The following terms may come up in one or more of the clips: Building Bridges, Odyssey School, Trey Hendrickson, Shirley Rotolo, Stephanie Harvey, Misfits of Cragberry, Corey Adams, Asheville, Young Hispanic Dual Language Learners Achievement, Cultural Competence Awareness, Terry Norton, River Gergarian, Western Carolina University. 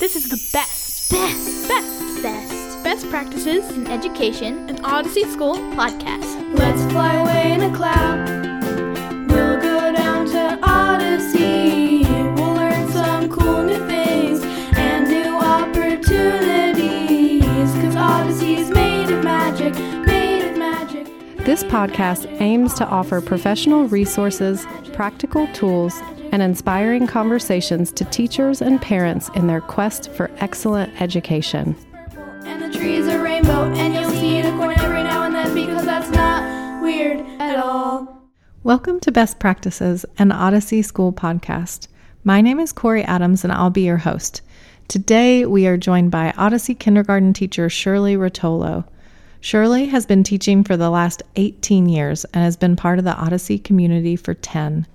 This is the best practices in education, an Odyssey School podcast. Let's fly away in a cloud. We'll go down to Odyssey. We'll learn some cool new things and new opportunities. 'Cause Odyssey is made of magic, made of magic. This podcast aims to offer professional resources, practical tools, and inspiring conversations to teachers and parents in their quest for excellent education. And the tree's a rainbow, and you'll see a corn every now and then, because that's not weird at all. Welcome to Best Practices, an Odyssey School podcast. My name is Corey Adams, and I'll be your host. Today, we are joined by Odyssey kindergarten teacher Shirley Rotolo. Shirley has been teaching for the last 18 years and has been part of the Odyssey community for 10.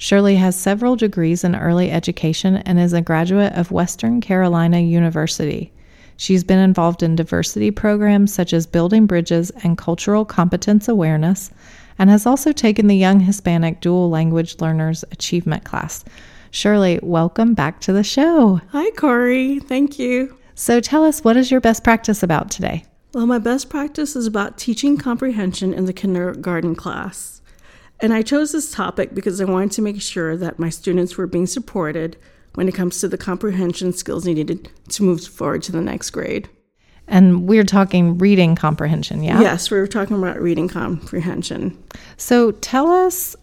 Shirley has several degrees in early education and is a graduate of Western Carolina University. She's been involved in diversity programs such as Building Bridges and Cultural Competence Awareness, and has also taken the Young Hispanic Dual Language Learners Achievement class. Shirley, welcome back to the show. Hi, Corey. Thank you. So tell us, what is your best practice about today? Well, my best practice is about teaching comprehension in the kindergarten class. And I chose this topic because I wanted to make sure that my students were being supported when it comes to the comprehension skills needed to move forward to the next grade. And we're talking reading comprehension, yeah? Yes, we're talking about reading comprehension. So tell us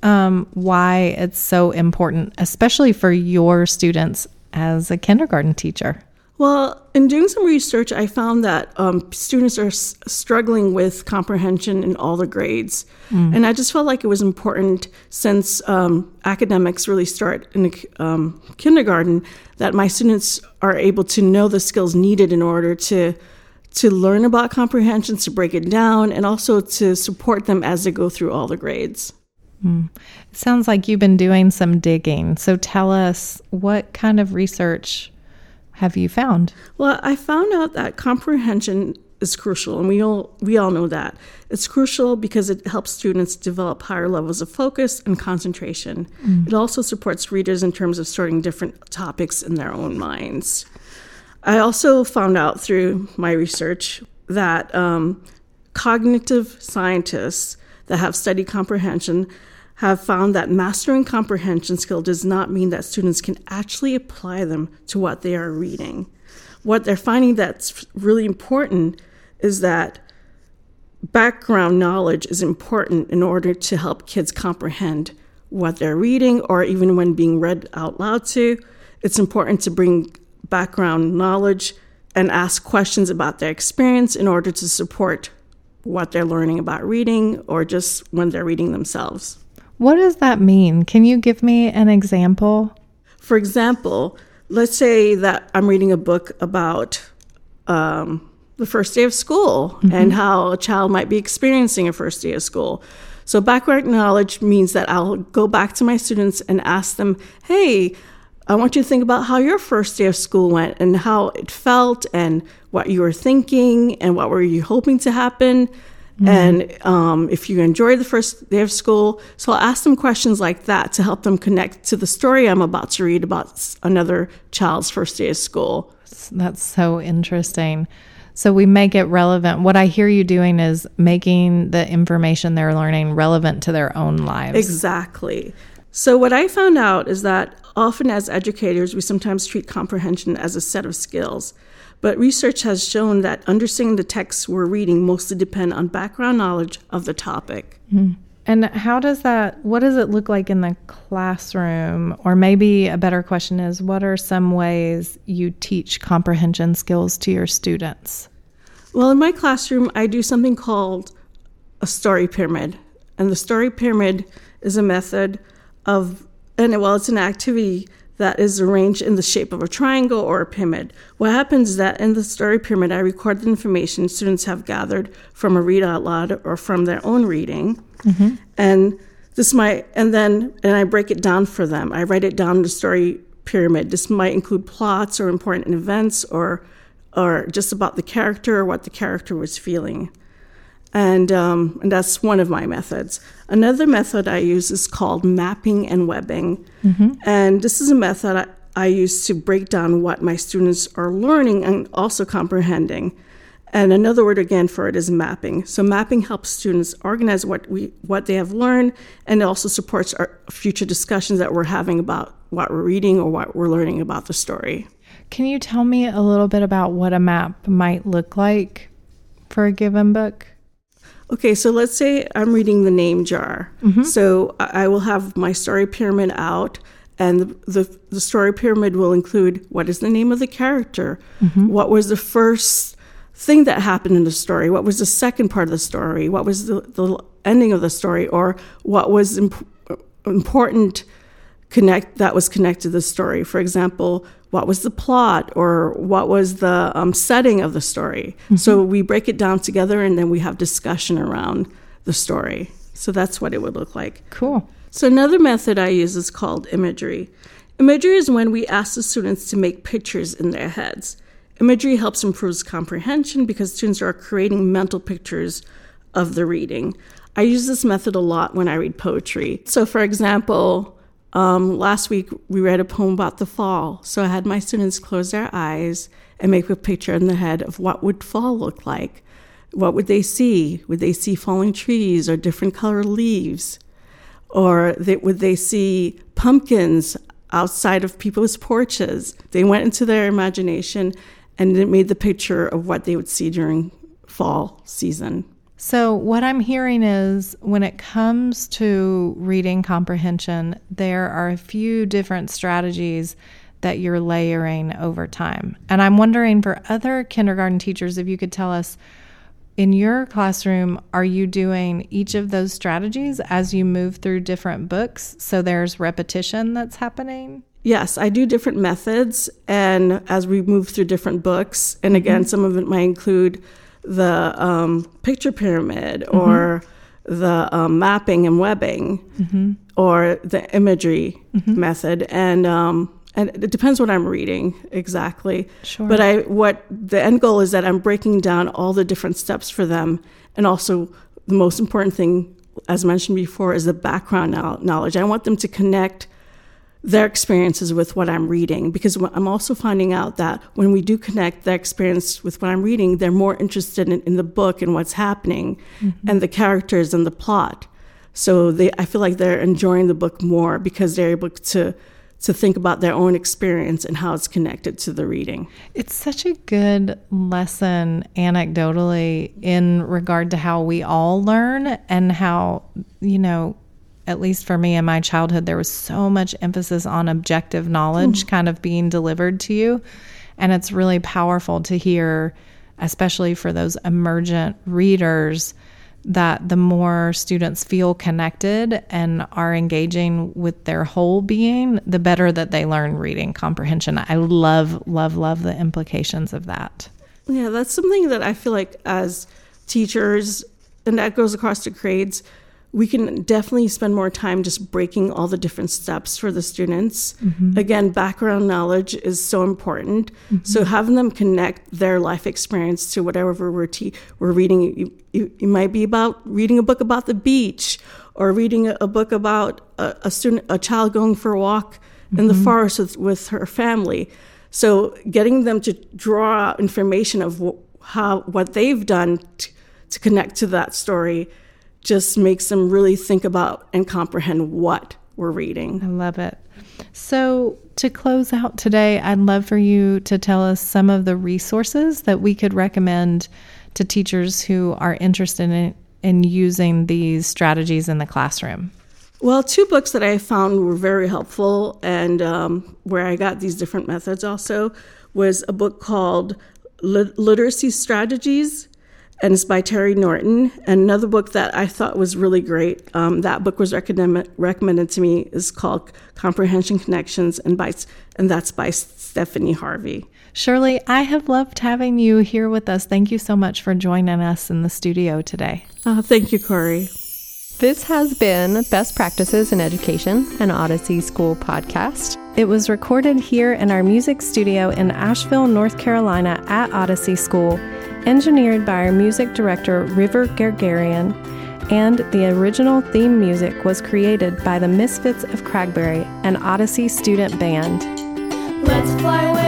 why it's so important, especially for your students as a kindergarten teacher. Well, in doing some research, I found that students are struggling with comprehension in all the grades. And I just felt like it was important, since academics really start in kindergarten, that my students are able to know the skills needed in order to learn about comprehension, to break it down, and also to support them as they go through all the grades. It sounds like you've been doing some digging. So tell us, what kind of research have you found? Well, I found out that comprehension is crucial, and we all know that. It's crucial because it helps students develop higher levels of focus and concentration. It also supports readers in terms of sorting different topics in their own minds. I also found out through my research that cognitive scientists that have studied comprehension have found that mastering comprehension skill does not mean that students can actually apply them to what they are reading. What they're finding that's really important is that background knowledge is important in order to help kids comprehend what they're reading, or even when being read out loud to. It's important to bring background knowledge and ask questions about their experience in order to support what they're learning about reading, or just when they're reading themselves. What does that mean? Can you give me an example? For example, let's say that I'm reading a book about the first day of school and how a child might be experiencing a first day of school. So background knowledge means that I'll go back to my students and ask them, hey, I want you to think about how your first day of school went and how it felt and what you were thinking and what were you hoping to happen. And if you enjoyed the first day of school. So I'll ask them questions like that to help them connect to the story I'm about to read about another child's first day of school. That's so interesting. So we make it relevant. What I hear you doing is making the information they're learning relevant to their own lives. Exactly. So what I found out is that often as educators, we sometimes treat comprehension as a set of skills. But research has shown that understanding the texts we're reading mostly depend on background knowledge of the topic. And how does that, what does it look like in the classroom? Or maybe a better question is, what are some ways you teach comprehension skills to your students? Well, in my classroom, I do something called a story pyramid. And the story pyramid is a method of, it's an activity that is arranged in the shape of a triangle or a pyramid. What happens is that in the story pyramid, I record the information students have gathered from a read out loud or from their own reading. And this might, and I break it down for them. I write it down in the story pyramid. This might include plots or important events, or just about the character or what the character was feeling. And that's one of my methods. Another method I use is called mapping and webbing. And this is a method I use to break down what my students are learning and also comprehending. And another word again for it is mapping. So mapping helps students organize what they have learned, and it also supports our future discussions that we're having about what we're reading or what we're learning about the story. Can you tell me a little bit about what a map might look like for a given book? Okay, so let's say I'm reading The Name Jar. Mm-hmm. So I will have my story pyramid out, and the story pyramid will include what is the name of the character, mm-hmm. what was the first thing that happened in the story, what was the second part of the story, what was the ending of the story, or what was important that was connected to the story. For example, what was the plot, or what was the setting of the story? Mm-hmm. So we break it down together, and then we have discussion around the story. So that's what it would look like. Cool. So another method I use is called imagery. Imagery is when we ask the students to make pictures in their heads. Imagery helps improves comprehension because students are creating mental pictures of the reading. I use this method a lot when I read poetry. So for example, last week, we read a poem about the fall. So I had my students close their eyes and make a picture in their head of what would fall look like. What would they see? Would they see falling trees or different colored leaves? Or would they see pumpkins outside of people's porches? They went into their imagination and it made the picture of what they would see during fall season. So what I'm hearing is when it comes to reading comprehension, there are a few different strategies that you're layering over time. And I'm wondering for other kindergarten teachers, if you could tell us, in your classroom, are you doing each of those strategies as you move through different books? So there's repetition that's happening? Yes, I do different methods, and as we move through different books, and again, mm-hmm. some of it might include the picture pyramid, or mm-hmm. the mapping and webbing, mm-hmm. or the imagery mm-hmm. method, and it depends what I'm reading exactly. Sure. But what the end goal is that I'm breaking down all the different steps for them, and also the most important thing, as mentioned before, is the background knowledge. I want them to connect their experiences with what I'm reading, because I'm also finding out that when we do connect their experience with what I'm reading, they're more interested in the book and what's happening, mm-hmm. and the characters and the plot. So I feel like they're enjoying the book more because they're able to think about their own experience and how it's connected to the reading. It's such a good lesson anecdotally in regard to how we all learn, and how, at least for me in my childhood, there was so much emphasis on objective knowledge mm-hmm. kind of being delivered to you. And it's really powerful to hear, especially for those emergent readers, that the more students feel connected and are engaging with their whole being, the better that they learn reading comprehension. I love, love, love the implications of that. Yeah, that's something that I feel like as teachers, and that goes across the grades, we can definitely spend more time just breaking all the different steps for the students. Mm-hmm. Again, background knowledge is so important. Mm-hmm. So having them connect their life experience to whatever we're reading. It might be about reading a book about the beach, or reading a book about a child going for a walk mm-hmm. in the forest with her family. So getting them to draw out information of what they've done to connect to that story just makes them really think about and comprehend what we're reading. I love it. So to close out today, I'd love for you to tell us some of the resources that we could recommend to teachers who are interested in using these strategies in the classroom. Well, two books that I found were very helpful, and where I got these different methods also, was a book called Literacy Strategies, and it's by Terry Norton. And another book that I thought was really great, that book was recommended to me, is called Comprehension Connections, and that's by Stephanie Harvey. Shirley, I have loved having you here with us. Thank you so much for joining us in the studio today. Thank you, Corey. This has been Best Practices in Education, an Odyssey School podcast. It was recorded here in our music studio in Asheville, North Carolina at Odyssey School, engineered by our music director, River Gergarian, and the original theme music was created by the Misfits of Cragberry, an Odyssey student band. Let's fly away.